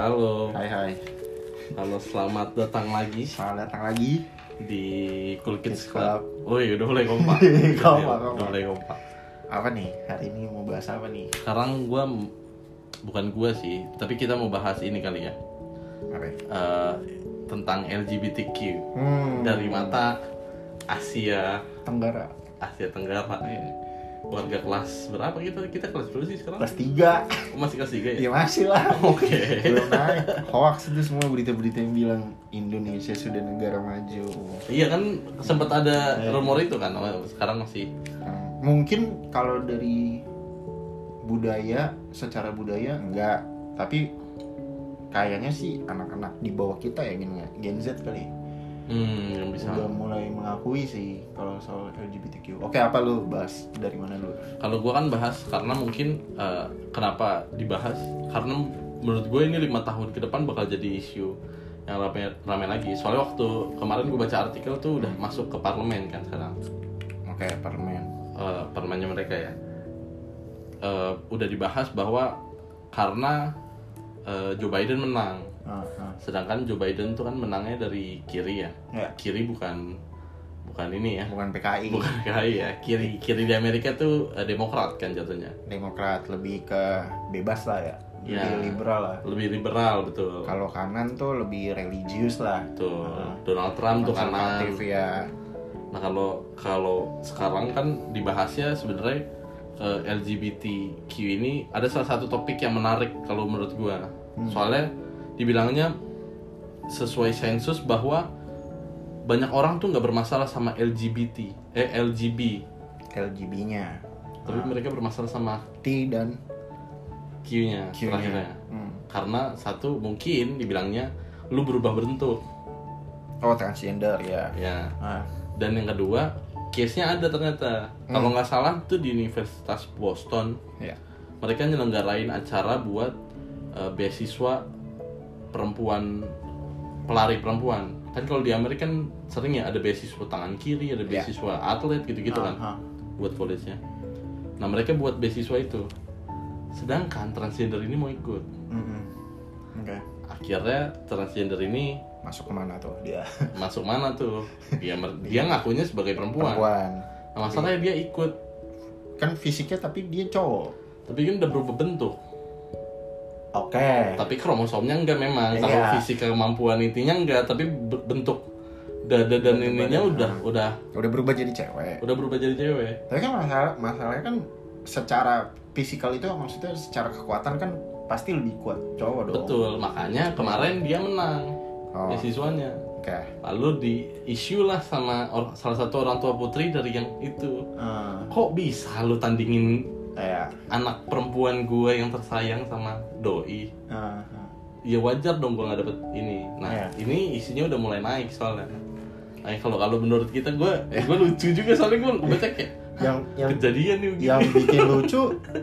Halo. Hai. Halo, selamat datang lagi. Di Cool Kids Club. Woi, udah mulai kompak. Udah mulai kompak. Apa nih? Hari ini mau bahas apa nih? Sekarang bukan gua sih, tapi kita mau bahas ini kali ya. Apa? Tentang LGBTQ. Dari mata Asia Tenggara. Yeah. Warga kelas berapa kita kelas berapa sih sekarang? Kelas 3. Masih kelas 3 ya? Iya masih lah. Oke. Belum naik. Hoax itu semua berita-berita yang bilang Indonesia sudah negara maju. Iya kan sempat ada rumor itu kan. Sekarang masih. Mungkin kalau dari budaya, secara budaya enggak. Tapi kayaknya sih anak-anak di bawah kita ya Gen Z kali. Yang bisa udah mulai mengakui sih kalau soal LGBTQ. Oke, apa lu bahas dari mana dulu? Kalau gua kan bahas karena mungkin kenapa dibahas? Karena menurut gua ini 5 tahun ke depan bakal jadi isu yang rame lagi. Soalnya waktu kemarin gua baca artikel tuh udah masuk ke parlemen kan sekarang. Oke, parlemen. Parlemennya mereka ya. Udah dibahas bahwa karena Joe Biden menang. Sedangkan Joe Biden tuh kan menangnya dari kiri ya. Kiri bukan ini ya. Bukan PKI ya. Kiri di Amerika tuh Demokrat kan jatuhnya. Demokrat lebih ke bebas lah ya. Lebih liberal lah. Lebih liberal betul. Kalau kanan tuh lebih religius lah. Tuh. Donald Trump tuh kanan. Ya. Nah kalau sekarang kan dibahasnya sebenarnya LGBTQ ini ada salah satu topik yang menarik kalau menurut gua. Soalnya dibilangnya sesuai sensus bahwa banyak orang tuh nggak bermasalah sama LGB-nya, tapi mereka bermasalah sama T dan Q-nya terakhirnya. Karena satu mungkin dibilangnya lu berubah bentuk. Oh, transgender ya. Dan yang kedua case-nya ada ternyata. Kalau nggak salah tuh di Universitas Boston mereka nyelenggarain acara buat beasiswa perempuan, pelari perempuan kan. Kalau di Amerika kan sering ya ada beasiswa tangan kiri, ada beasiswa atlet gitu-gitu kan buat college-nya. Nah mereka buat beasiswa itu, sedangkan transgender ini mau ikut. Akhirnya transgender ini masuk kemana tuh dia ngakunya sebagai perempuan. Nah, masalahnya dia ikut kan fisiknya tapi dia cowok, tapi kan udah berubah bentuk. Oke. Tapi kromosomnya enggak memang. Kalau fisika kemampuan intinya enggak, tapi bentuk dada dan ininya udah berubah jadi cewek. Tapi kan masalahnya kan secara fisikal itu maksudnya secara kekuatan kan pasti lebih kuat cowok dong. Betul, makanya kemarin dia menang. Siswanya. Oke. Lalu diisulah sama salah satu orang tua putri dari yang itu. Kok bisa lu tandingin anak perempuan gue yang tersayang sama doi? Ya wajar dong gue nggak dapet ini. Nah ini isinya udah mulai naik soalnya. Nah kalau menurut kita gue lucu juga soalnya gue baca kayak yang kejadian nih begini. Yang bikin lucu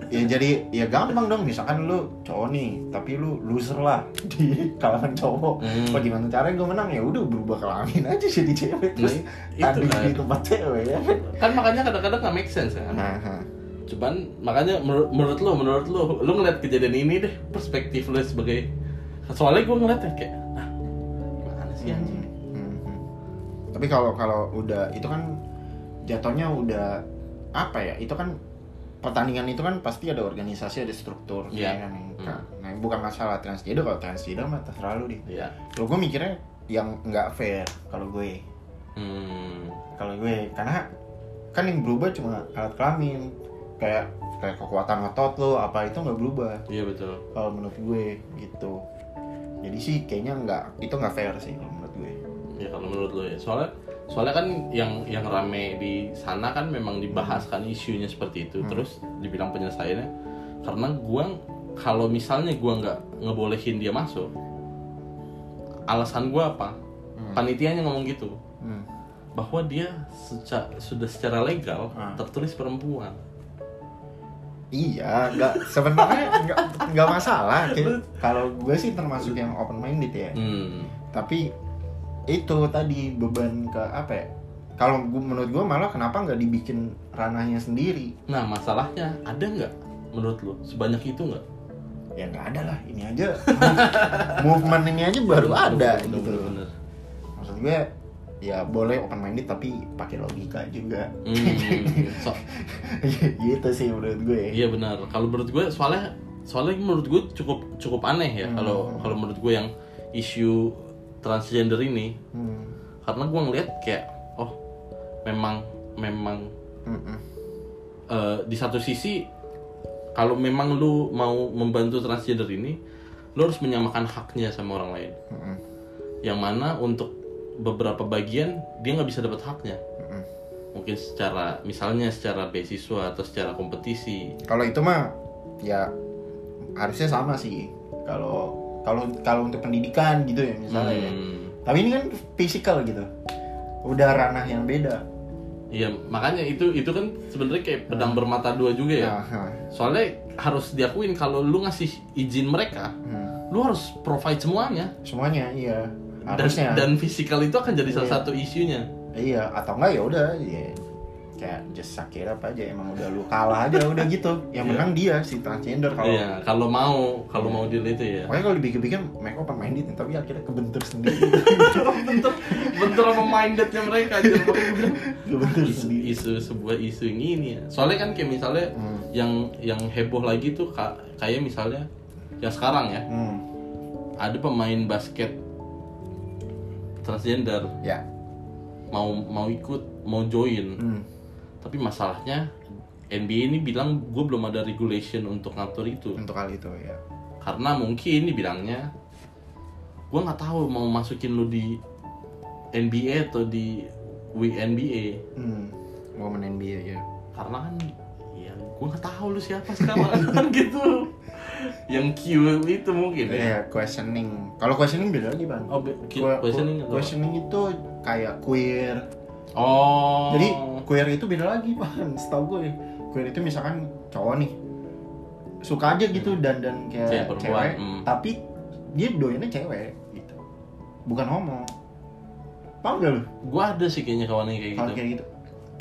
ya jadi ya gampang dong, misalkan lu cowok nih tapi lu loser lah di kalangan cowok. Kok gimana caranya gue menang? Ya udah berubah kelamin aja jadi cewek terus tadi di tempat cewek ya kan. Makanya kadang-kadang nggak make sense kan. Cuman makanya menurut lo ngeliat kejadian ini deh, perspektif lo sebagai, soalnya gue ngeliatnya kayak gimana sih anjing. Tapi kalau udah itu kan jatuhnya udah apa ya, itu kan pertandingan, itu kan pasti ada organisasi, ada struktur kan. Nah bukan masalah transgender, kalau transgender mah terserah lu deh. Kalau gue mikirnya yang nggak fair kalau gue. Karena kan yang berubah cuma alat kelamin. Kayak kekuatan otot lo apa itu nggak berubah. Iya betul. Kalau menurut gue gitu. Jadi sih kayaknya nggak fair sih kalau menurut gue. Ya kalau menurut lo ya. Soalnya kan yang rame di sana kan memang dibahaskan isunya seperti itu. Terus dibilang penyelesaiannya karena gue kalau misalnya gue nggak ngebolehin dia masuk, alasan gue apa? Panitianya ngomong gitu. Bahwa dia sudah secara legal tertulis perempuan. Iya, sebenarnya nggak masalah. Kalau gue sih termasuk yang open minded ya. Tapi itu tadi beban ke apa ya? Kalau menurut gue malah kenapa nggak dibikin ranahnya sendiri? Nah masalahnya ada nggak menurut lo? Sebanyak itu nggak? ya nggak ada lah, ini aja movement ini aja baru ada gitu. Maksud gue ya boleh open minded tapi pakai logika juga. Gitu sih menurut gue. Iya benar. Kalau menurut gue soalnya menurut gue cukup aneh ya kalau menurut gue yang isu transgender ini. Karena gue ngeliat kayak oh memang di satu sisi kalau memang lu mau membantu transgender ini lu harus menyamakan haknya sama orang lain. Yang mana untuk beberapa bagian dia nggak bisa dapat haknya, mungkin secara misalnya secara beasiswa atau secara kompetisi. Kalau itu mah ya harusnya sama sih kalau untuk pendidikan gitu ya misalnya. Tapi ini kan fisikal gitu, udah ranah yang beda. Iya makanya itu kan sebenarnya kayak pedang bermata dua juga ya. Soalnya harus diakuin kalau lu ngasih izin mereka, lu harus provide semuanya. Iya. Dan fisikal itu akan jadi salah satu isunya. Iya, atau enggak yaudah, ya udah kayak just sakit apa aja, emang udah lu kalah aja udah gitu. Yang menang dia si transgender kalau kalau mau deal itu ya. Makanya kalau dibikin make up minded tapi akhirnya kebentur sendiri. bentur sama mindednya mereka aja. Kebentur sendiri. Sebuah isu ini ya. Soalnya kan kayak misalnya yang heboh lagi tuh kayak misalnya yang sekarang ya. Ada pemain basket transgender ya, mau ikut, mau join, tapi masalahnya NBA ini bilang gue belum ada regulation untuk ngatur itu untuk hal itu ya, karena mungkin dibilangnya gue nggak tahu mau masukin lu di NBA atau di WNBA, Women NBA ya, karena kan ya gue nggak tahu lu siapa sekarang kan gitu. Yang Q itu mungkin ya. Iya, questioning. Kalau questioning beda lagi, Bang. Oh, questioning itu kayak queer. Oh. Jadi queer itu beda lagi, Bang. Setahu gue, queer itu misalkan cowok nih suka aja gitu dan kayak cewek, tapi dia doyannya cewek gitu. Bukan homo. Paham gak lu? Gue ada sih kayaknya kawannya kayak gitu.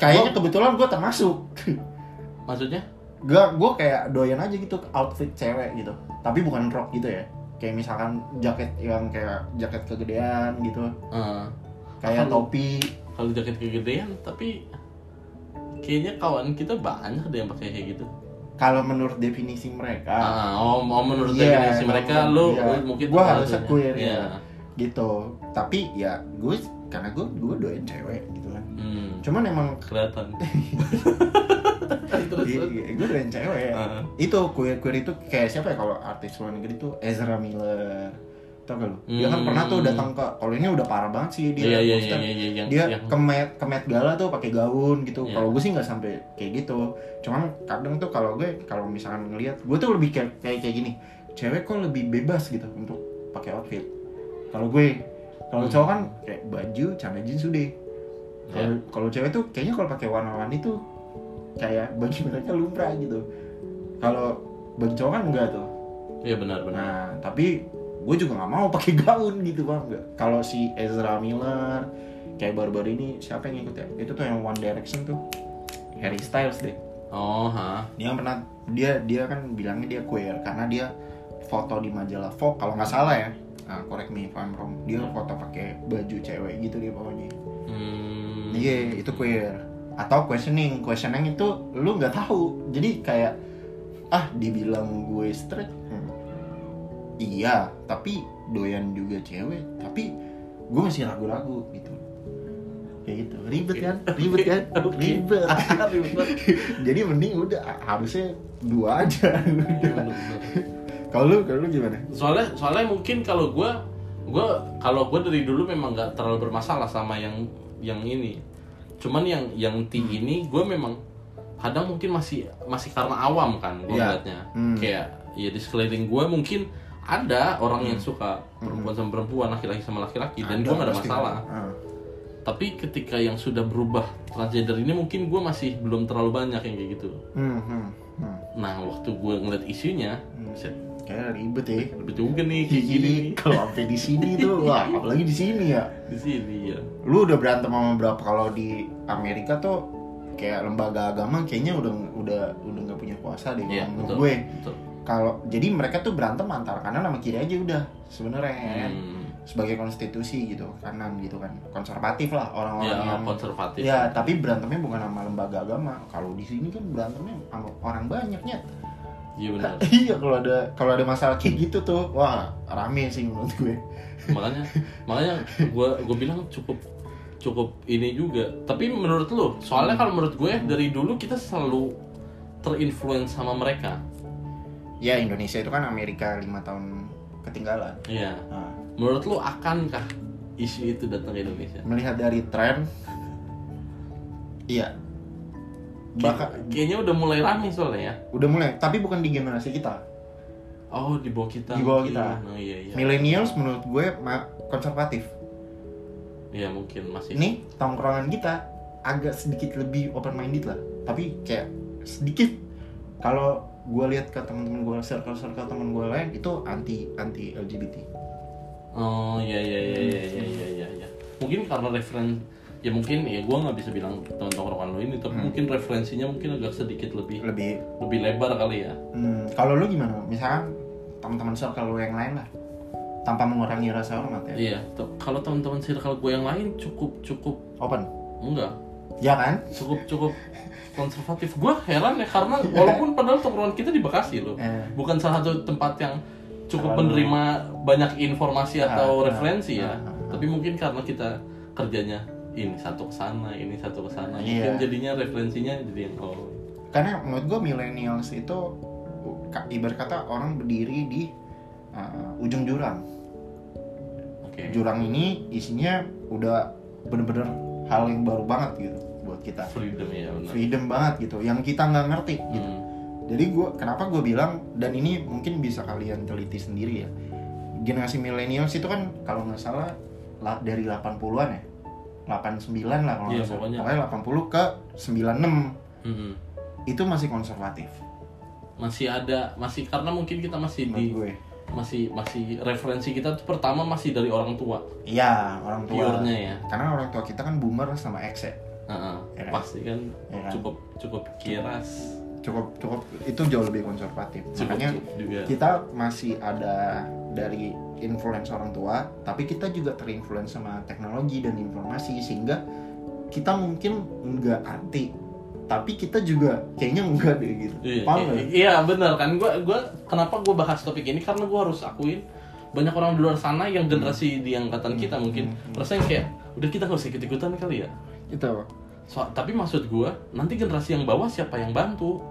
Kayaknya kebetulan gue termasuk. Maksudnya? Gue kayak doyan aja gitu outfit cewek gitu, tapi bukan rok gitu ya, kayak misalkan jaket yang kayak jaket kegedean gitu, kayak topi. Kalau jaket kegedean tapi kayaknya kawan kita banyak deh yang pakai kayak gitu. Kalau menurut definisi mereka, menurut definisi mereka lo mungkin gue harus queer ya gitu, tapi ya gue karena gue doyan cewek gitu kan, cuman emang kelihatan. Gue keren cewek. Itu queer itu kayak siapa ya kalau artis luar negeri tuh Ezra Miller, tau gak lu? Dia kan pernah tuh datang ke, kalau ini udah parah banget sih dia. Dia ke Met Gala tuh pakai gaun gitu. Kalau gue sih nggak sampai kayak gitu. Cuman kadang tuh kalau misalkan ngelihat, gue tuh lebih kayak gini. Cewek kok lebih bebas gitu untuk pakai outfit. Kalau gue, cowok kan kayak baju, celana jeans udah. Kalau cewek tuh kayaknya kalau pakai warna-warni tuh kayak bagi mereka lumrah gitu. Kalau bagi cowok kan enggak tuh. Iya benar. Nah, tapi gue juga nggak mau pakai gaun gitu, paham nggak? Kalau si Ezra Miller kayak baru-baru ini siapa yang ikut ya? Itu tuh yang One Direction tuh, Harry Styles deh. Oh, Dia pernah dia kan bilangnya dia queer karena dia foto di majalah Vogue kalau nggak salah ya. Nah, correct me if I'm wrong. Dia foto pakai baju cewek gitu dia pokoknya. Iya, itu queer. Atau questioning itu lu nggak tahu, jadi kayak dibilang gue straight, iya tapi doyan juga cewek, tapi gue masih ragu-ragu gitu, kayak gitu ribet kan ribet. Jadi mending udah harusnya dua aja. Kalau lu gimana? Soalnya mungkin kalau gue dari dulu memang nggak terlalu bermasalah sama yang ini. Cuman yang T ini gue memang kadang mungkin masih karena awam kan gue liatnya. Kayak ya di sekeliling gue mungkin ada orang yang suka perempuan sama perempuan, laki-laki sama laki-laki, dan gue gak ada masalah. Tapi ketika yang sudah berubah transgender ini mungkin gue masih belum terlalu banyak yang kayak gitu. Nah waktu gue ngeliat isunya kayak ribet ya. Ribet juga nih kayak gini. Kalau sampai di sini tuh, wah, apalagi di sini ya. Di sini ya. Lu udah berantem sama berapa? Kalau di Amerika tuh kayak lembaga agama kayaknya udah enggak punya kuasa deh. Menurut gue. Kalau jadi mereka tuh berantem antar kanan sama kiri aja udah sebenarnya sebagai konstitusi gitu, kanan gitu kan, konservatif lah orang-orang yang konservatif. Ya, tapi berantemnya bukan sama lembaga agama. Kalau di sini kan berantemnya sama orang banyaknya. Iya benar. Iya, kalau ada masalah kayak gitu tuh, wah, rame sih menurut gue. Makanya gue bilang cukup ini juga. Tapi menurut lu, soalnya kalau menurut gue dari dulu kita selalu terinfluence sama mereka. Ya, Indonesia itu kan Amerika 5 tahun ketinggalan. Iya. Nah. Menurut lu akankah isu itu datang ke Indonesia? Melihat dari tren, iya. Kayaknya udah mulai rame soalnya ya. Udah mulai, tapi bukan di generasi kita. Oh, di bawah kita. Di bawah kita. Oh, iya. Millennials menurut gue konservatif. Iya, mungkin masih. Nih, tongkrongan kita agak sedikit lebih open minded lah. Tapi kayak sedikit, kalau gue lihat ke teman-teman gue, circle-circle teman gue lain itu anti LGBT. Oh, iya. Mungkin karena ya gue nggak bisa bilang teman-teman orang lo ini, tapi mungkin referensinya mungkin agak sedikit lebih lebar kali ya. Kalau lo gimana? Misalkan teman-teman circle lo yang lain lah, tanpa mengurangi rasa hormat ya. Iya, kalau teman-teman circle gue yang lain cukup open. Enggak. Ya kan? Cukup konservatif. Gue heran ya, karena walaupun padahal tongkrongan kita di Bekasi loh, bukan salah satu tempat yang cukup menerima banyak informasi atau referensi ya. Tapi mungkin karena kita kerjanya ini satu kesana, mungkin jadinya referensinya jadi oh. Karena menurut gue millennials itu ibarat kata orang berdiri di ujung jurang. Okay. Jurang ini isinya udah bener-bener hal yang baru banget gitu buat kita. Freedom ya benar. Freedom banget gitu, yang kita nggak ngerti gitu. Jadi kenapa gue bilang, dan ini mungkin bisa kalian teliti sendiri ya. Generasi millennials itu kan kalau nggak salah dari 80-an ya. 89 lah kalau nggak salah, pokoknya 80 ke 96 itu masih konservatif, masih karena mungkin kita masih masih referensi kita tuh pertama masih dari orang tua. Iya, orang tua. Piornya ya. Karena orang tua kita kan boomer sama X ya. Ya pasti kan, ya kan? Cukup keras. Cukup itu jauh lebih konservatif. Makanya kita masih ada dari influence orang tua, tapi kita juga terinfluence sama teknologi dan informasi, sehingga kita mungkin nggak anti, tapi kita juga kayaknya nggak deh gitu. Iya benar kan. Gue kenapa gue bahas topik ini karena gue harus akuin banyak orang di luar sana yang generasi di angkatan kita mungkin rasanya kayak udah kita nggak usah ikut-ikutan kali ya. Gitu. Tapi maksud gue nanti generasi yang bawah siapa yang bantu?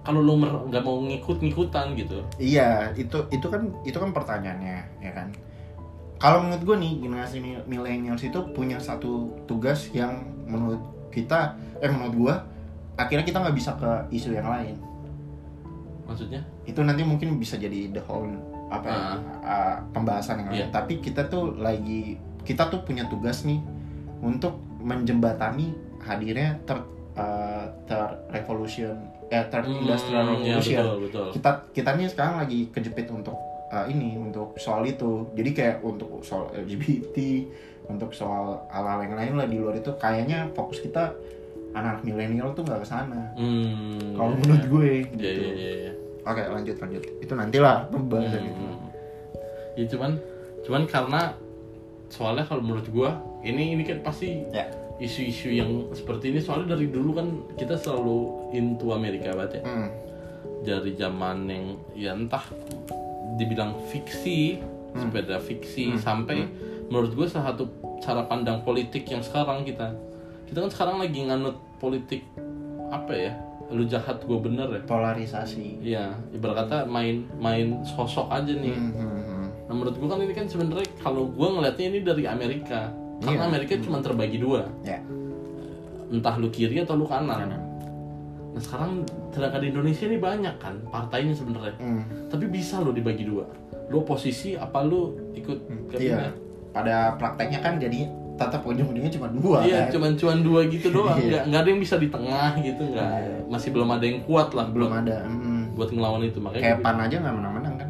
Kalau lo nggak mau ngikut-ngikutan gitu. Iya, itu kan pertanyaannya ya kan. Kalau menurut gue nih, generasi millennials itu punya satu tugas yang menurut gue akhirnya kita nggak bisa ke isu yang lain. Maksudnya? Itu nanti mungkin bisa jadi the whole pembahasan yang lain. Tapi kita tuh punya tugas nih untuk menjembatani hadirnya industrial revolution. Betul. Kita nih sekarang lagi kejepit untuk soal itu. Jadi kayak untuk soal LGBT, untuk soal hal-hal yang lain lah di luar itu, kayaknya fokus kita anak milenial tuh nggak kesana. Kalau menurut gue gitu. Yeah. Oke, lanjut. Itu nantilah pembahasan itu. Ya cuman karena soalnya kalau menurut gue ini kan pasti isu-isu yang seperti ini, soalnya dari dulu kan kita selalu into Amerika banget ya. Dari zaman yang ya entah dibilang fiksi, sepeda fiksi, sampai menurut gue salah satu cara pandang politik yang sekarang kita kan sekarang lagi nganut politik apa ya, lu jahat gue bener ya, polarisasi. Iya, ibarat kata main sosok aja nih. Nah menurut gue kan ini kan sebenarnya kalau gue ngelihatnya ini dari Amerika. Karena Amerika cuma terbagi dua, entah lu kiri atau lu kanan. Nah sekarang sedangkan di Indonesia ini banyak kan partainya sebenarnya, tapi bisa lu dibagi dua. Lu posisi apa lu ikut kabinet? Pada prakteknya kan jadi tetap ujung-ujungnya cuma dua. Iya, kan? cuma dua gitu doang. Nggak ada yang bisa di tengah gitu, nggak. Masih belum ada yang kuat lah, belum ada buat ngelawan itu. Makanya kayak PAN aja nggak menang-menang kan.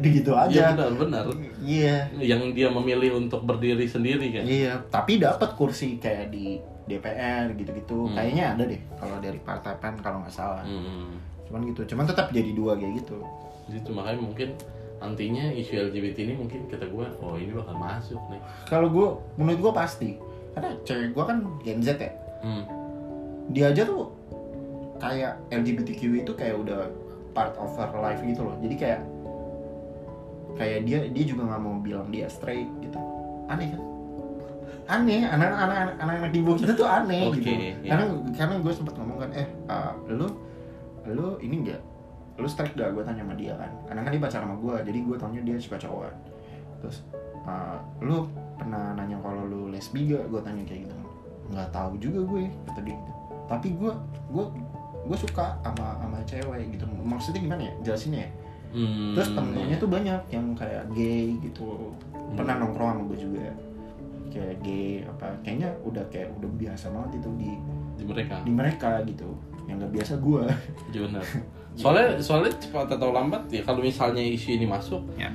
Udah gitu aja. Iya benar. Iya. Yang dia memilih untuk berdiri sendiri kan. Iya. Tapi dapat kursi kayak di DPR gitu-gitu. Kayaknya ada deh kalau dari partai PAN kalau nggak salah. Cuman gitu, cuman tetap jadi dua kayak gitu. Jadi itu makanya mungkin nantinya isu LGBT ini mungkin kata gue, oh ini bakal masuk nih. Kalau gue, menurut gue pasti. Karena cewek gue kan Gen Z ya. Dia aja tuh kayak LGBTQ itu kayak udah part of her life gitu loh. Jadi kayak dia juga nggak mau bilang dia straight gitu. Aneh kan? Aneh, anak-anak di bawah kita tuh aneh okay, gitu. Yeah. Karena gue sempet ngomong kan, lu ini enggak, lu strike gak? Gue tanya sama dia kan, kadang kan dia pacar sama gue, jadi gue tanya dia suka cowokan. Terus lu pernah nanya kalau lu lesbi gak? Gue tanya kayak gitu. Nggak tahu juga gue kata dia gitu. Tapi gue suka sama cewek gitu. Maksudnya gimana ya jelasinnya ya? Terus temennya tuh banyak yang kayak gay gitu. Pernah nongkrong sama gue juga kayak gay apa, kayaknya udah biasa banget itu di mereka gitu. Yang gak biasa gue. Benar. Soalnya cepat atau lambat ya, kalau misalnya isu ini masuk ya,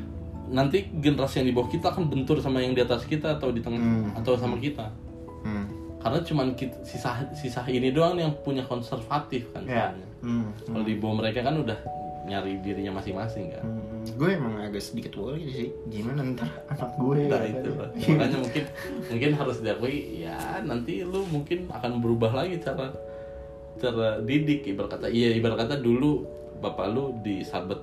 nanti generasi yang di bawah kita akan bentur sama yang di atas kita atau di tengah atau sama kita. Karena cuma sisa ini doang yang punya konservatif kan ya. Kalau di bawah mereka kan udah nyari dirinya masing-masing kan. Gue emang agak sedikit worry sih, gimana ntar anak gue. Nah itu lah, makanya mungkin harus diakui ya, nanti lu mungkin akan berubah lagi cara didik. Ibarat kata dulu bapak lu disabet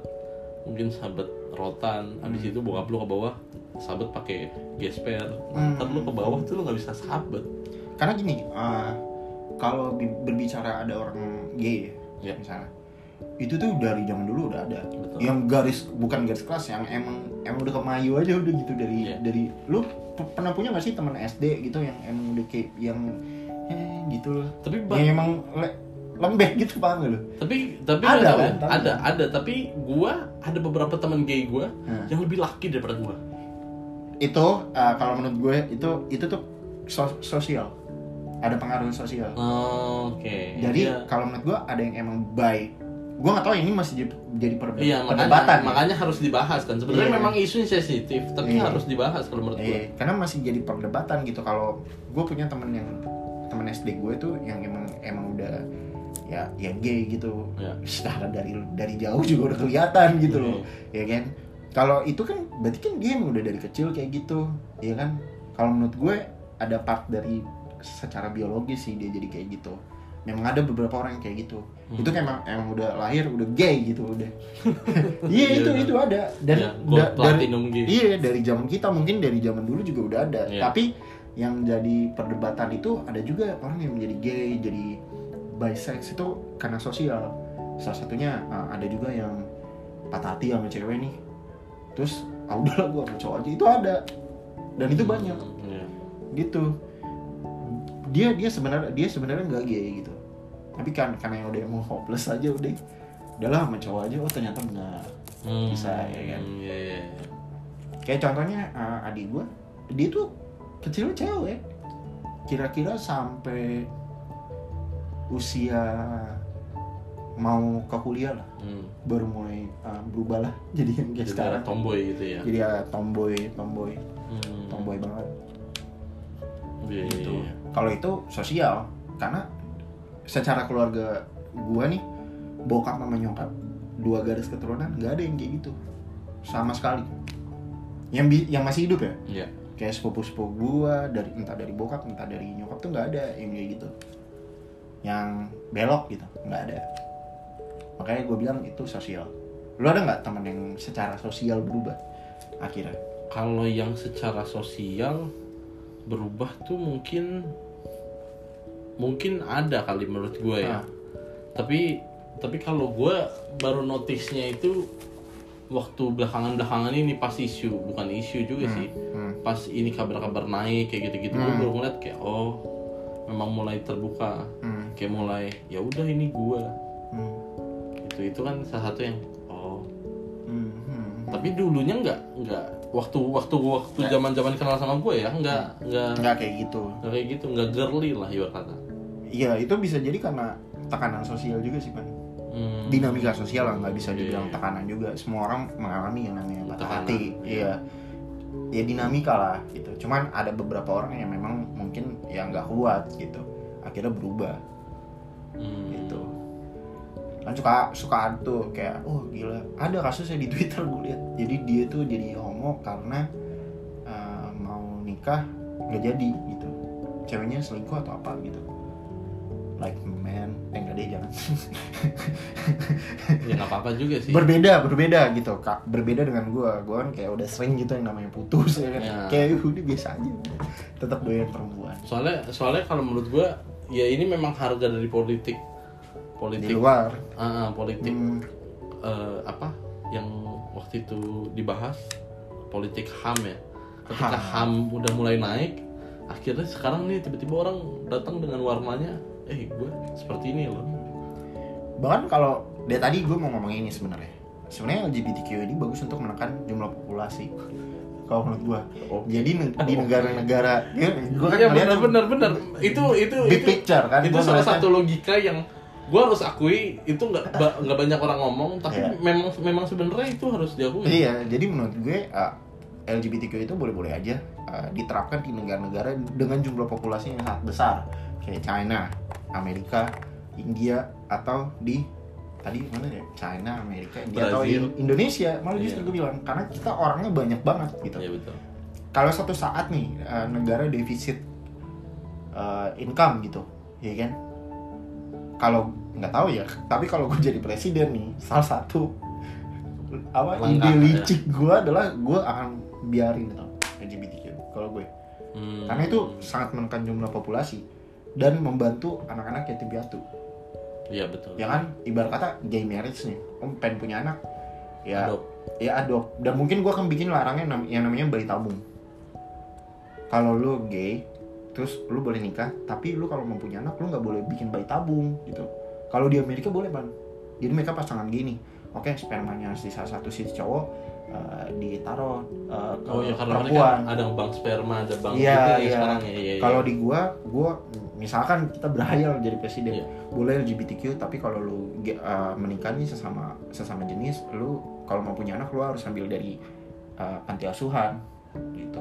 mungkin sabet rotan, abis itu bokap lu ke bawah sabet pakai gesper, ntar lu ke bawah tuh lu nggak bisa sabet. Karena gini, kalau berbicara ada orang gay ya, misalnya itu tuh dari zaman dulu udah ada. Betul. Yang bukan garis kelas, yang emang udah kemayu aja udah gitu dari lu pernah punya nggak sih teman SD gitu yang emang udah kayak yang gitu loh. Tapi ya, emang lembek gitu paham gak lu? Tapi ada tapi gua ada beberapa teman gay gua yang lebih laki daripada gua. Itu kalau menurut gue itu tuh sosial. Ada pengaruh sosial. Oh, oke. Okay. Jadi kalau menurut gua ada yang emang baik. Gua enggak tahu ini masih jadi perdebatan. Makanya harus dibahas kan. Sebenarnya memang isu sensitif, tapi harus dibahas kalau menurut gua. Karena masih jadi perdebatan gitu. Kalau gua punya temen SD gue tuh yang emang udah ya gay gitu ya. Secara dari jauh juga udah kelihatan gitu loh ya kan. Kalau itu kan berarti kan dia udah dari kecil kayak gitu ya kan. Kalau menurut gue ada part dari secara biologis sih dia jadi kayak gitu. Memang ada beberapa orang yang kayak gitu. Itu kan emang udah lahir udah gay gitu udah. Iya itu ada dan dari zaman kita mungkin dari zaman dulu juga udah ada. Yeah. Tapi yang jadi perdebatan itu ada juga orang yang menjadi gay, jadi bisex itu karena sosial. Salah satunya ada juga yang patah hati sama cewek nih. Terus, udahlah gue sama cowok aja, itu ada. Dan itu banyak. Gitu. Dia sebenarnya nggak gay gitu. Tapi kan karena yang udah mau hopeless aja udah. Udahlah sama cowok aja, oh ternyata benar. Bisa ya kan. Kayak contohnya adik gue, dia tuh kecil cewek, kira-kira sampai usia mau ke kuliah lah, baru mulai berubah lah, jadi yang kayak sekarang tomboy gitu ya. Jadi tomboy banget. Gitu. Yeah. Kalau itu sosial, karena secara keluarga gua nih, bokap sama nyokap dua garis keturunan nggak ada yang kayak gitu, sama sekali. Yang masih hidup ya. Yeah. Kayak sepupu-sepupu gue, entah dari bokap, entah dari nyokap tuh gak ada yang kayak gitu. Yang belok gitu, gak ada. Makanya gue bilang itu sosial. Lu ada gak teman yang secara sosial berubah akhirnya? Kalau yang secara sosial berubah tuh mungkin ada kali menurut gue ya. Tapi kalau gue baru notice-nya itu waktu belakangan ini pas isu, bukan isu juga sih. Pas ini kabar-kabar naik kayak gitu-gitu, gue baru ngeliat kayak oh memang mulai terbuka, kayak mulai ya udah ini gue. Itu kan salah satu yang oh. Tapi dulunya nggak waktu zaman kenal sama gue ya nggak kayak gitu. Nggak kayak gitu, nggak girly lah ibarat kata. Iya itu bisa jadi karena tekanan sosial juga sih kan. Dinamika sosial lah, nggak bisa dibilang tekanan juga. Semua orang mengalami yang namanya patah hati. Iya. Ya dinamika lah gitu. Cuman ada beberapa orang yang memang mungkin ya nggak kuat gitu. Akhirnya berubah. Gitu. kan suka tuh kayak gila, ada kasusnya di Twitter gue lihat. Jadi dia tuh jadi homo karena mau nikah nggak jadi gitu, ceweknya selingkuh atau apa gitu. Like man, enggak deh, jangan. Ya nggak apa-apa juga sih. Berbeda gitu, Kak. Berbeda dengan gue kan kayak udah sering gitu yang namanya putus ya kan. Ya. Kayak udah biasa aja. Tetap doyan perempuan. Soalnya kalau menurut gue, ya ini memang harga dari politik di luar. Politik apa yang waktu itu dibahas, politik HAM ya. Ketika HAM udah mulai naik, akhirnya sekarang nih tiba-tiba orang datang dengan warnanya gue seperti ini loh. Bahkan kalau dari tadi gue mau ngomongin ini sebenarnya LGBTQ ini bagus untuk menekan jumlah populasi kalau menurut gue. Jadi di negara-negara gue kan benar-benar itu picture kan, itu salah satu logika yang gue harus akui. Itu nggak banyak orang ngomong, tapi memang sebenarnya itu harus diakui. Iya, jadi menurut gue LGBTQ itu boleh-boleh aja diterapkan di negara-negara dengan jumlah populasi yang sangat besar kayak China, Amerika, India, atau di tadi mana ya? China, Amerika, India, Brazil, atau Indonesia. Malah justru gue bilang karena kita orangnya banyak banget gitu. Iya, betul. Kalau suatu saat nih negara defisit income gitu, ya kan? Kalau nggak tahu ya, tapi kalau gue jadi presiden nih, salah satu ide licik gue adalah gue akan biarin LGBTQ kalau gue. Karena itu sangat menekan jumlah populasi dan membantu anak-anak yatim piatu. Iya, betul. Ya kan, ibarat kata gay marriage nih, om pengen punya anak ya adopt. Dan mungkin gue akan bikin larangnya yang namanya bayi tabung. Kalau lu gay terus lu boleh nikah, tapi lu kalau mau punya anak lu nggak boleh bikin bayi tabung gitu. Kalau di Amerika boleh banget. Jadi mereka pasangan gini, oke, spermanya harus di salah satu sisi cowok ditaruh ke perempuan. Ada bank sperma, ada bank gitu ya sekarang ya. Kalau di gua misalkan kita berhayal jadi presiden, boleh LGBTQ, tapi kalau lu menikahnya sesama jenis, lu kalau mau punya anak lu harus ambil dari panti asuhan gitu.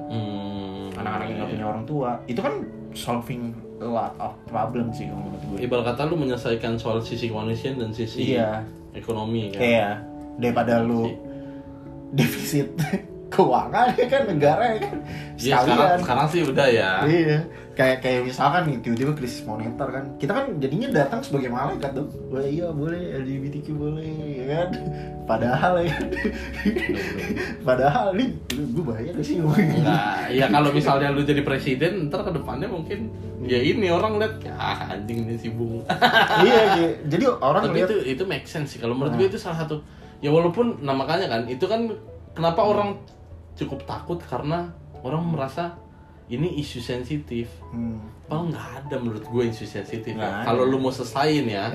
Anak-anak yang gak punya orang tua. Itu kan solving a lot of problem sih menurut gue. Ibarat kata lu menyelesaikan soal sisi kemanusiaan dan sisi ekonomi kan. Iya. Daripada lu defisit keuangan ya kan, negara ya kan. Iya, sekarang sih udah ya. Iya. Kayak misalkan nih tiba-tiba krisis moneter kan. Kita kan jadinya datang sebagai malaikat dong. Wah, iya boleh LGBTQ boleh ya kan. Padahal ya kan. Padahal nih gue bahaya gak sih? Nah, ya kalau misalnya lu jadi presiden, ntar kedepannya mungkin ya ini orang lihat anjing ini sibuk. Iya. Jadi orang lihat itu make sense sih kalau menurut gue. Itu salah satu ya, walaupun nah makanya kan itu kan kenapa orang cukup takut karena orang merasa ini isu sensitif. Padahal nggak ada menurut gue isu sensitif. Nah, kalau lu mau selesain ya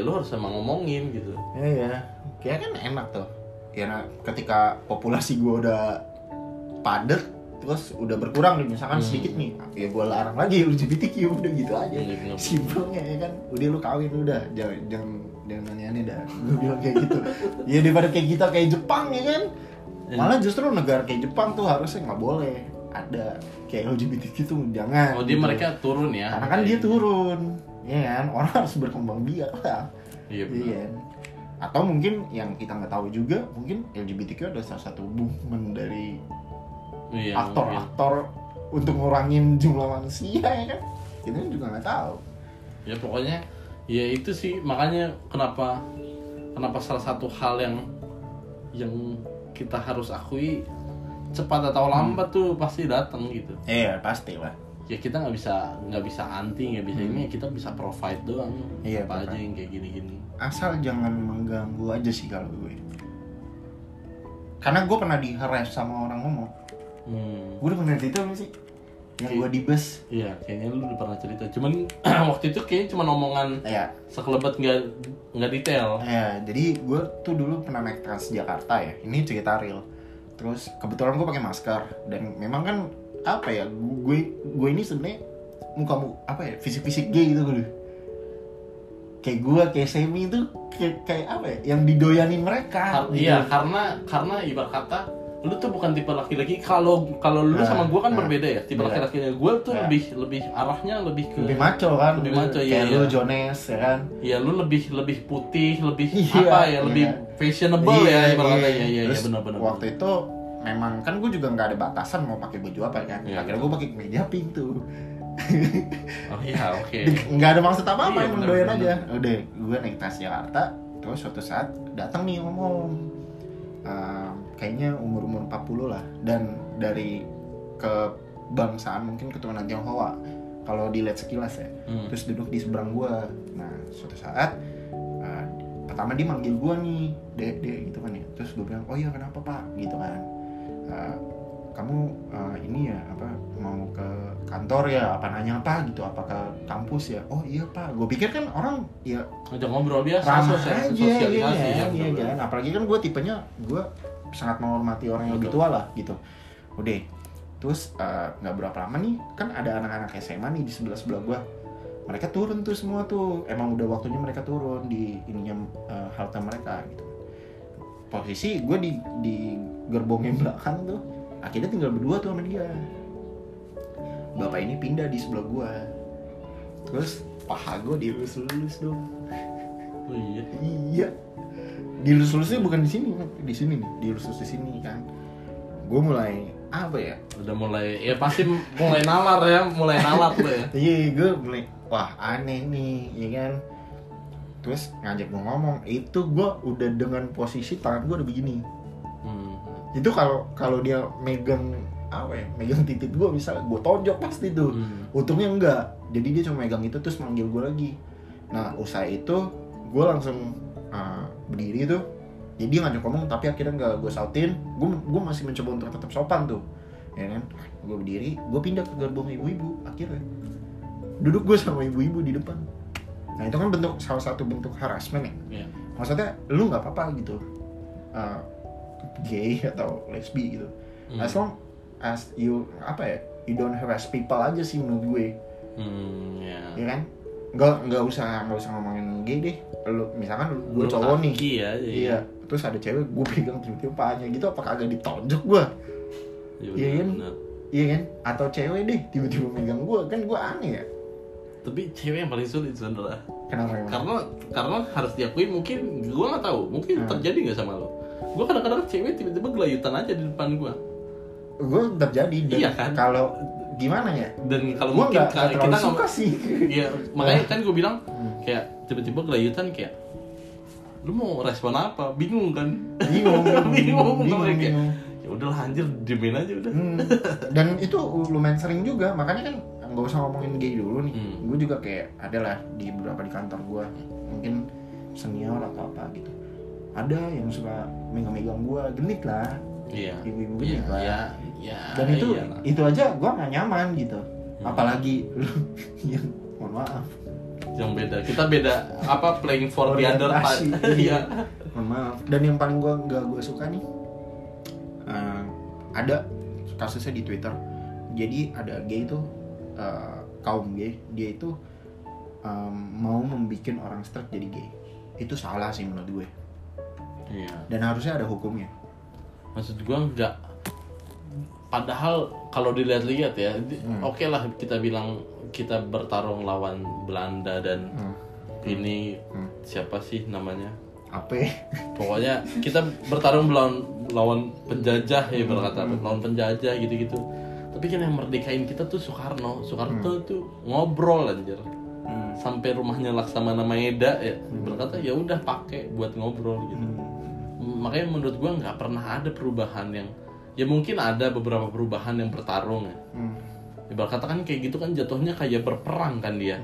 lu harus emang ngomongin gitu. Iya. Kayaknya kan enak tuh. Ya ketika populasi gue udah padat terus udah berkurang nih, misalkan sedikit nih, ya gue larang lagi LGBTQ udah gitu aja. Simpelnya ya kan, udah lu kawin udah, jangan nanya-nanya dah. Gue bilang kayak gitu. Ya daripada kayak kita kayak Jepang ya kan. Malah justru negara kayak Jepang tuh harusnya nggak boleh ada kayak LGBTQ tuh, jangan. Oh, dia gitu. Mereka turun ya. Karena kan dia turun. Ya kan, orang harus berkembang biak lah. Iya benar. Atau mungkin yang kita nggak tahu juga, mungkin LGBTQ ada salah satu movement dari aktor-aktor untuk ngurangin jumlah manusia ya kan. Kita juga nggak tahu. Ya pokoknya ya itu sih, makanya kenapa salah satu hal yang kita harus akui, cepat atau lambat tuh pasti datang gitu. Iya, pasti lah. Ya kita nggak bisa anti, nggak bisa ini, kita bisa provide doang. Iya, apa aja yang kayak gini-gini. Asal jangan mengganggu aja sih kalau gue. Karena gue pernah diharap sama orang ngomong. Gue udah pernah cerita sih yang gue di bus. Iya, kayaknya lu udah pernah cerita. Cuman waktu itu kayaknya cuma omongan sekelebat, nggak detail. Iya, jadi gue tuh dulu pernah naik Trans Jakarta ya. Ini cerita real. Terus kebetulan gue pakai masker dan memang kan apa ya, gue ini sebenarnya muka apa ya, fisik gay gitu gue. Kayak semi itu kayak apa ya, yang didoyanin mereka. Iya, gitu. Karena ibarat kata lu tuh bukan tipe laki-laki. Kalau lu sama gue kan berbeda ya. Tipe laki-lakinya gue tuh lebih arahnya lebih ke lebih maco kan. Lebih maco ya. Kayak lu Jones ya kan. Iya, lu lebih putih, lebih apa ya, lebih fashionable ya ibaratnya. Iya, benar-benar. Waktu itu memang kan gue juga enggak ada batasan mau pakai baju apa kan. Akhirnya gue pakai media pink tuh. Oh iya, oke. Enggak ada maksud apa-apa, emang doyan aja. Udah, gue naik Trans Jakarta, terus suatu saat datang nih om-om. Kayaknya umur-umur 40 lah, dan dari kebangsaan mungkin keturunan Tionghoa kalau dilihat sekilas ya. Terus duduk di seberang gua. Nah suatu saat pertama dia manggil gua nih, Dek gitu kan ya. Terus gua bilang, oh iya kenapa pak gitu kan. Kamu ini ya apa mau ke kantor ya, apa nanya apa gitu, apa ke kampus ya. Oh iya pak, gua pikir kan orang ya ngajak ngobrol biasa, ramah aja iya kan. Apalagi kan gua tipenya gua sangat menghormati orang yang lebih tua lah gitu. Udah, terus nggak berapa lama nih kan ada anak-anak SMA nih di sebelah gua. Mereka turun tuh semua tuh, emang udah waktunya mereka turun di ininya halte mereka gitu. Posisi gua di gerbongnya belakang tuh. Akhirnya tinggal berdua tuh sama dia. Bapak ini pindah di sebelah gua. Terus paha gua dilus-lus dong. Oh iya. Iya. Dilus-lulusnya bukan di sini, di sini nih. Dilus-lus di sini kan. Gua mulai apa ya? Udah mulai ya pasti mulai nalar ya, mulai nalar tuh ya. Iya, gua mulai wah aneh nih, ya kan. Terus ngajak gua ngomong, itu gua udah dengan posisi tangan gua udah begini. Itu kalau dia megang apa ya, megang titik gue misalnya, gue tonjok pasti tuh. Untungnya enggak, jadi dia cuma megang itu terus manggil gue lagi. Nah usai itu gue langsung berdiri tuh. Jadi dia ngajak ngomong tapi akhirnya nggak gue sautin. Gue masih mencoba untuk tetap sopan tuh ya kan. Gue berdiri, gue pindah ke gerbong ibu-ibu. Akhirnya duduk gue sama ibu-ibu di depan. Nah itu kan bentuk, salah satu bentuk harassment ya. Maksudnya lu nggak apa-apa gitu, gay atau lesbi gitu. As long as you apa ya, you don't harass people aja sih menurut gue. Ya kan? Enggak usah ngomongin gay deh. Lu misalkan gue cowok nih. Ya, iya. Terus ada cewek gue pegang tiba-tiba pahanya gitu, apa kagak ditonjok gue? Iya kan? Atau cewek deh tiba-tiba megang gue, kan gue aneh ya. Tapi cewek yang paling sulit sebenarnya. Kenapa? Karena harus diakui, mungkin gue enggak tahu, mungkin terjadi enggak sama lo. Gue kadang-kadang cewek tiba-tiba gelayutan aja di depan gue. Gue terjadi. Iya kan? Kalau gimana ya? Dan kalau mungkin gak kita suka sih. Iya, makanya kan gue bilang kayak tiba-tiba gelayutan, kayak lu mau respon apa? Bingung kan? Bingung. Ya udahlah anjir, diemin aja udah. Dan itu lumayan sering juga, makanya kan nggak usah ngomongin gay dulu nih. Gue juga kayak adalah di beberapa di kantor gue, mungkin senior atau apa gitu. Ada yang suka megang-megang gua, genit lah. Iya. Ibu-ibu genit lah. Iya. Dan itu aja gua enggak nyaman gitu. Apalagi lu yang mohon maaf. Yang beda. Kita beda apa playing for the other part. Iya. Mohon maaf. Dan yang paling gua enggak suka nih. Ada kasusnya di Twitter. Jadi ada gay itu kaum gay, dia itu mau membikin orang straight jadi gay. Itu salah sih menurut gue. Iya. Dan harusnya ada hukumnya. Maksud gue enggak. Padahal kalau dilihat-lihat ya, oke lah kita bilang kita bertarung lawan Belanda dan ini siapa sih namanya? Apa? Pokoknya kita bertarung lawan penjajah ya, berkata lawan penjajah gitu-gitu. Tapi kan yang merdekain kita tuh Soekarno tuh ngobrol anjir. Sampai rumahnya Laksamana Maeda ya, berkata ya udah pakai buat ngobrol gitu. Makanya menurut gue nggak pernah ada perubahan yang, ya mungkin ada beberapa perubahan yang bertarung ya. Ibarat kata kan kayak gitu kan jatuhnya kayak berperang kan dia.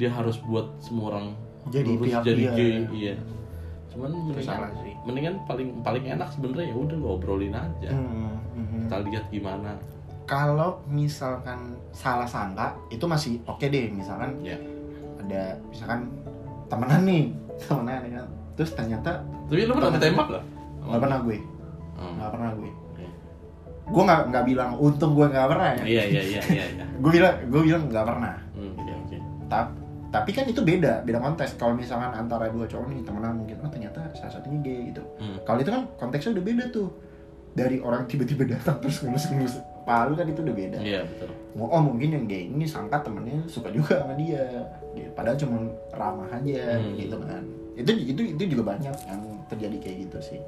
Dia harus buat semua orang jadi lurus, jadi gay. Iya. Cuman mendingan paling enak sebenarnya ya udah ngobrolin aja. Kita lihat gimana. Kalau misalkan salah sangka itu masih oke deh, misalkan ada misalkan temenan nih kan. Terus ternyata, tapi lu pernah ditembak lah? Gak pernah gue. Gue nggak bilang untung gue nggak pernah ya. Iya. Gue bilang nggak pernah. Okay. Tapi kan itu beda konteks. Kalau misalkan antara dua cowok nih temenan mungkin, ternyata salah satunya gay gitu. Kalau itu kan konteksnya udah beda tuh. dari orang tiba-tiba datang terus ngelus-ngelus palu kan itu udah beda. Iya, betul. Oh, mungkin yang gay ini sangka temennya suka juga sama dia. Padahal cuma ramah aja gitu kan. Itu juga banyak yang terjadi kayak gitu sih.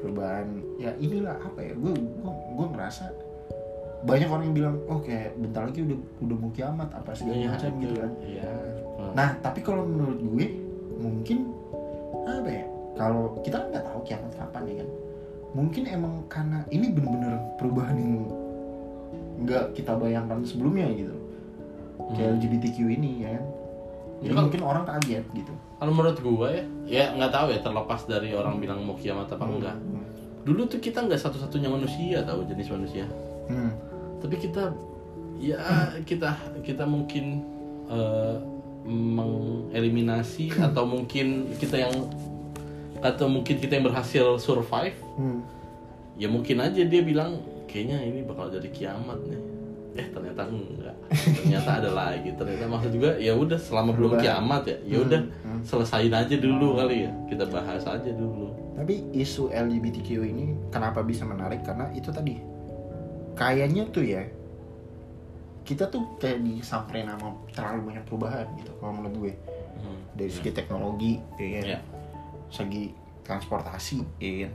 Perubahan ya inilah apa ya? Gue ngerasa banyak orang yang bilang, "Oh, kayak bentar lagi udah mau kiamat apa segala macam gitu kan." Iya. Nah, tapi kalau menurut gue mungkin apa ya? Kalau kita kan enggak tahu kiamat kapan ya kan. Mungkin emang karena ini bener-bener perubahan yang nggak kita bayangkan sebelumnya gitu, kayak LGBTQ ini ya kan, jadi mungkin orang kaget gitu. Kalau menurut gue ya nggak tahu ya, terlepas dari orang bilang mau kiamat apa enggak, dulu tuh kita nggak satu-satunya manusia tahu jenis manusia, tapi kita ya kita mungkin mengeliminasi atau mungkin kita yang berhasil survive, ya mungkin aja dia bilang kayaknya ini bakal jadi kiamat nih. Ternyata enggak. Ternyata ada lagi. Ternyata maksud juga ya udah selama belum kiamat ya udah selesain aja dulu kali ya. Kita bahas aja dulu. Tapi isu LGBTQ ini kenapa bisa menarik? Karena itu tadi kayaknya tuh ya kita tuh kayak disamperin sama terlalu banyak perubahan gitu kalau menurut gue. Dari segi teknologi, ya. Segi transportasi, ya.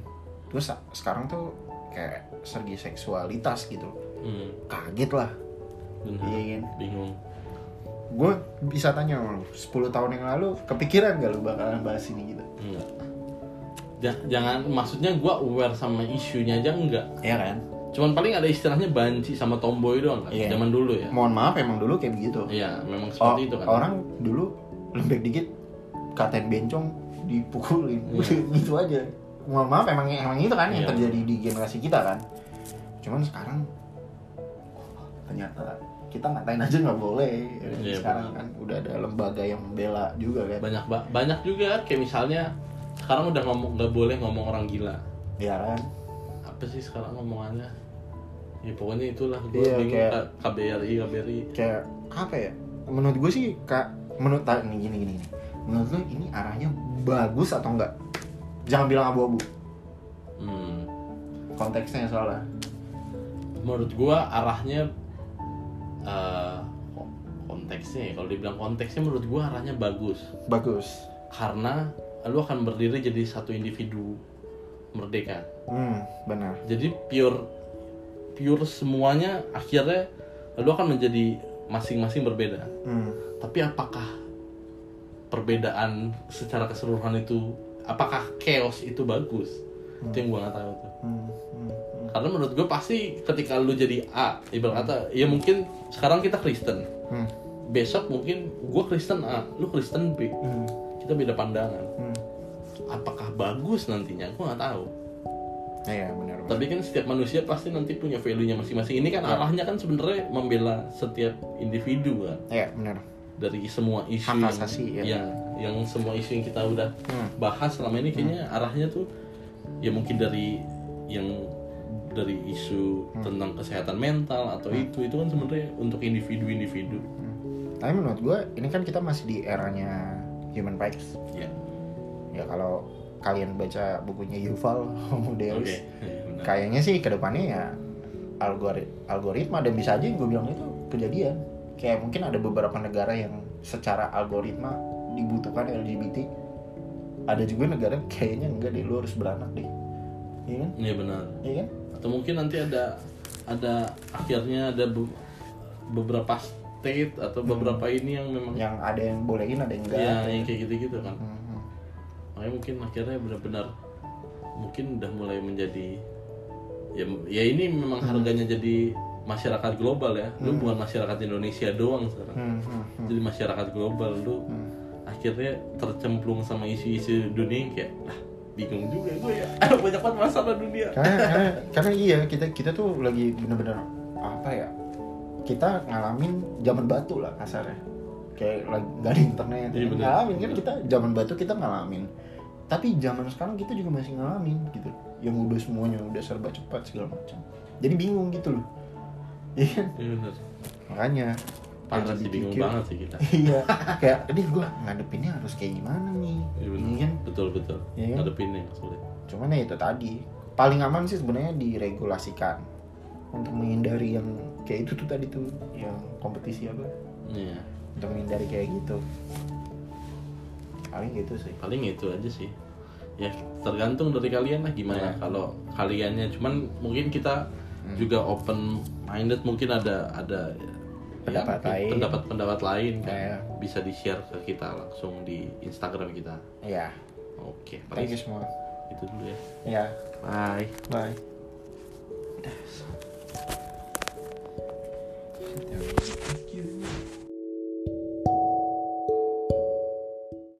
Terus sekarang tuh kayak segi seksualitas gitu, kaget lah, iya kan? Bingung. Gue bisa tanya lo, 10 tahun yang lalu kepikiran gak lo bakalan bahas ini gitu? Enggak. Jangan, maksudnya gue aware sama isunya aja enggak? Iya kan? Cuman paling ada istilahnya banci sama tomboy doang kan? Yeah. Zaman dulu ya. Mohon maaf, emang dulu kayak begitu. Iya, memang seperti itu kan. Orang dulu lembek dikit, katain bencong, dipukulin, gitu aja. Mohon maaf, emang itu kan yang terjadi di generasi kita kan. Cuman sekarang ternyata kita ngatain aja nggak boleh. Sekarang kan udah ada lembaga yang membela juga kan. Banyak juga kayak misalnya sekarang udah ngomong nggak boleh ngomong orang gila. Iya kan? Apa sih sekarang ngomongannya? Ya pokoknya itulah gue bingung KBRI. Kayak apa ya? Menurut gue sih menurut gini. Menurut gue ini arahnya bagus atau enggak? Jangan bilang abu-abu. Konteksnya soalnya. Menurut gua arahnya konteksnya. Kalau dibilang konteksnya, menurut gua arahnya bagus. Bagus. Karena lu akan berdiri jadi satu individu merdeka. Benar. Jadi pure semuanya akhirnya lu akan menjadi masing-masing berbeda. Tapi apakah perbedaan secara keseluruhan itu apakah chaos itu bagus? Itu yang gue gak tahu tuh. Karena menurut gue pasti ketika lu jadi A, ibarat kata ya mungkin sekarang kita Kristen, besok mungkin gue Kristen A, lu Kristen B, kita beda pandangan. Apakah bagus nantinya? Gue gak tahu. Iya, benar. Tapi kan setiap manusia pasti nanti punya value-nya masing-masing. Ini kan arahnya kan sebenarnya membela setiap individu kan. Iya, benar. Dari semua isu asasi, yang semua isu yang kita udah bahas selama ini kayaknya arahnya tuh ya mungkin dari isu tentang kesehatan mental atau itu kan sebenarnya untuk individu-individu. Tapi menurut gue ini kan kita masih di eranya human rights. Ya kalau kalian baca bukunya Yuval Homo Deus, kayaknya sih kedepannya ya algoritma dan bisa aja gue bilang itu kejadian. Kayak mungkin ada beberapa negara yang secara algoritma dibutuhkan LGBT. Ada juga negara kayaknya enggak deh, lu harus beranak deh. Iya kan? Iya benar. Iya kan? Atau mungkin nanti ada akhirnya ada beberapa state atau beberapa ini yang memang yang ada yang bolehin, ada yang enggak. Iya, yang kayak gitu-gitu kan. Makanya mungkin akhirnya benar-benar mungkin udah mulai menjadi ya ini memang harganya jadi masyarakat global ya, lu bukan masyarakat Indonesia doang sekarang, jadi masyarakat global, lu akhirnya tercemplung sama isu-isu dunia kayak, bingung juga gue ya, banyak banget masalah dunia. Karena iya, kita tuh lagi bener-bener apa ya, kita ngalamin zaman batu lah kasarnya, kayak nggak ada internet, ngalamin kan kita zaman batu kita ngalamin, tapi zaman sekarang kita juga masih ngalamin gitu, yang udah semuanya udah serba cepat segala macam, jadi bingung gitu loh. Iya bener. Makanya pantas bingung banget sih kita. Iya. Kayak ini gue ngadepinnya harus kayak gimana nih. Iya bener. Betul-betul ngadepinnya yang sulit. Cuman ya itu tadi paling aman sih sebenarnya diregulasikan untuk menghindari yang kayak itu tuh tadi tuh yang kompetisi apa? Iya. Untuk menghindari kayak gitu. Paling gitu sih. Paling itu aja sih. Ya tergantung dari kalian lah gimana. Yeah. Kalau kaliannya cuman mungkin kita juga open minded, mungkin ada pendapat ya, lain. Pendapat lain kan. Yeah. Bisa di-share ke kita langsung di Instagram kita. Iya. Yeah. Oke, thank you semua. Itu dulu ya. Iya. Yeah. Bye. Bye.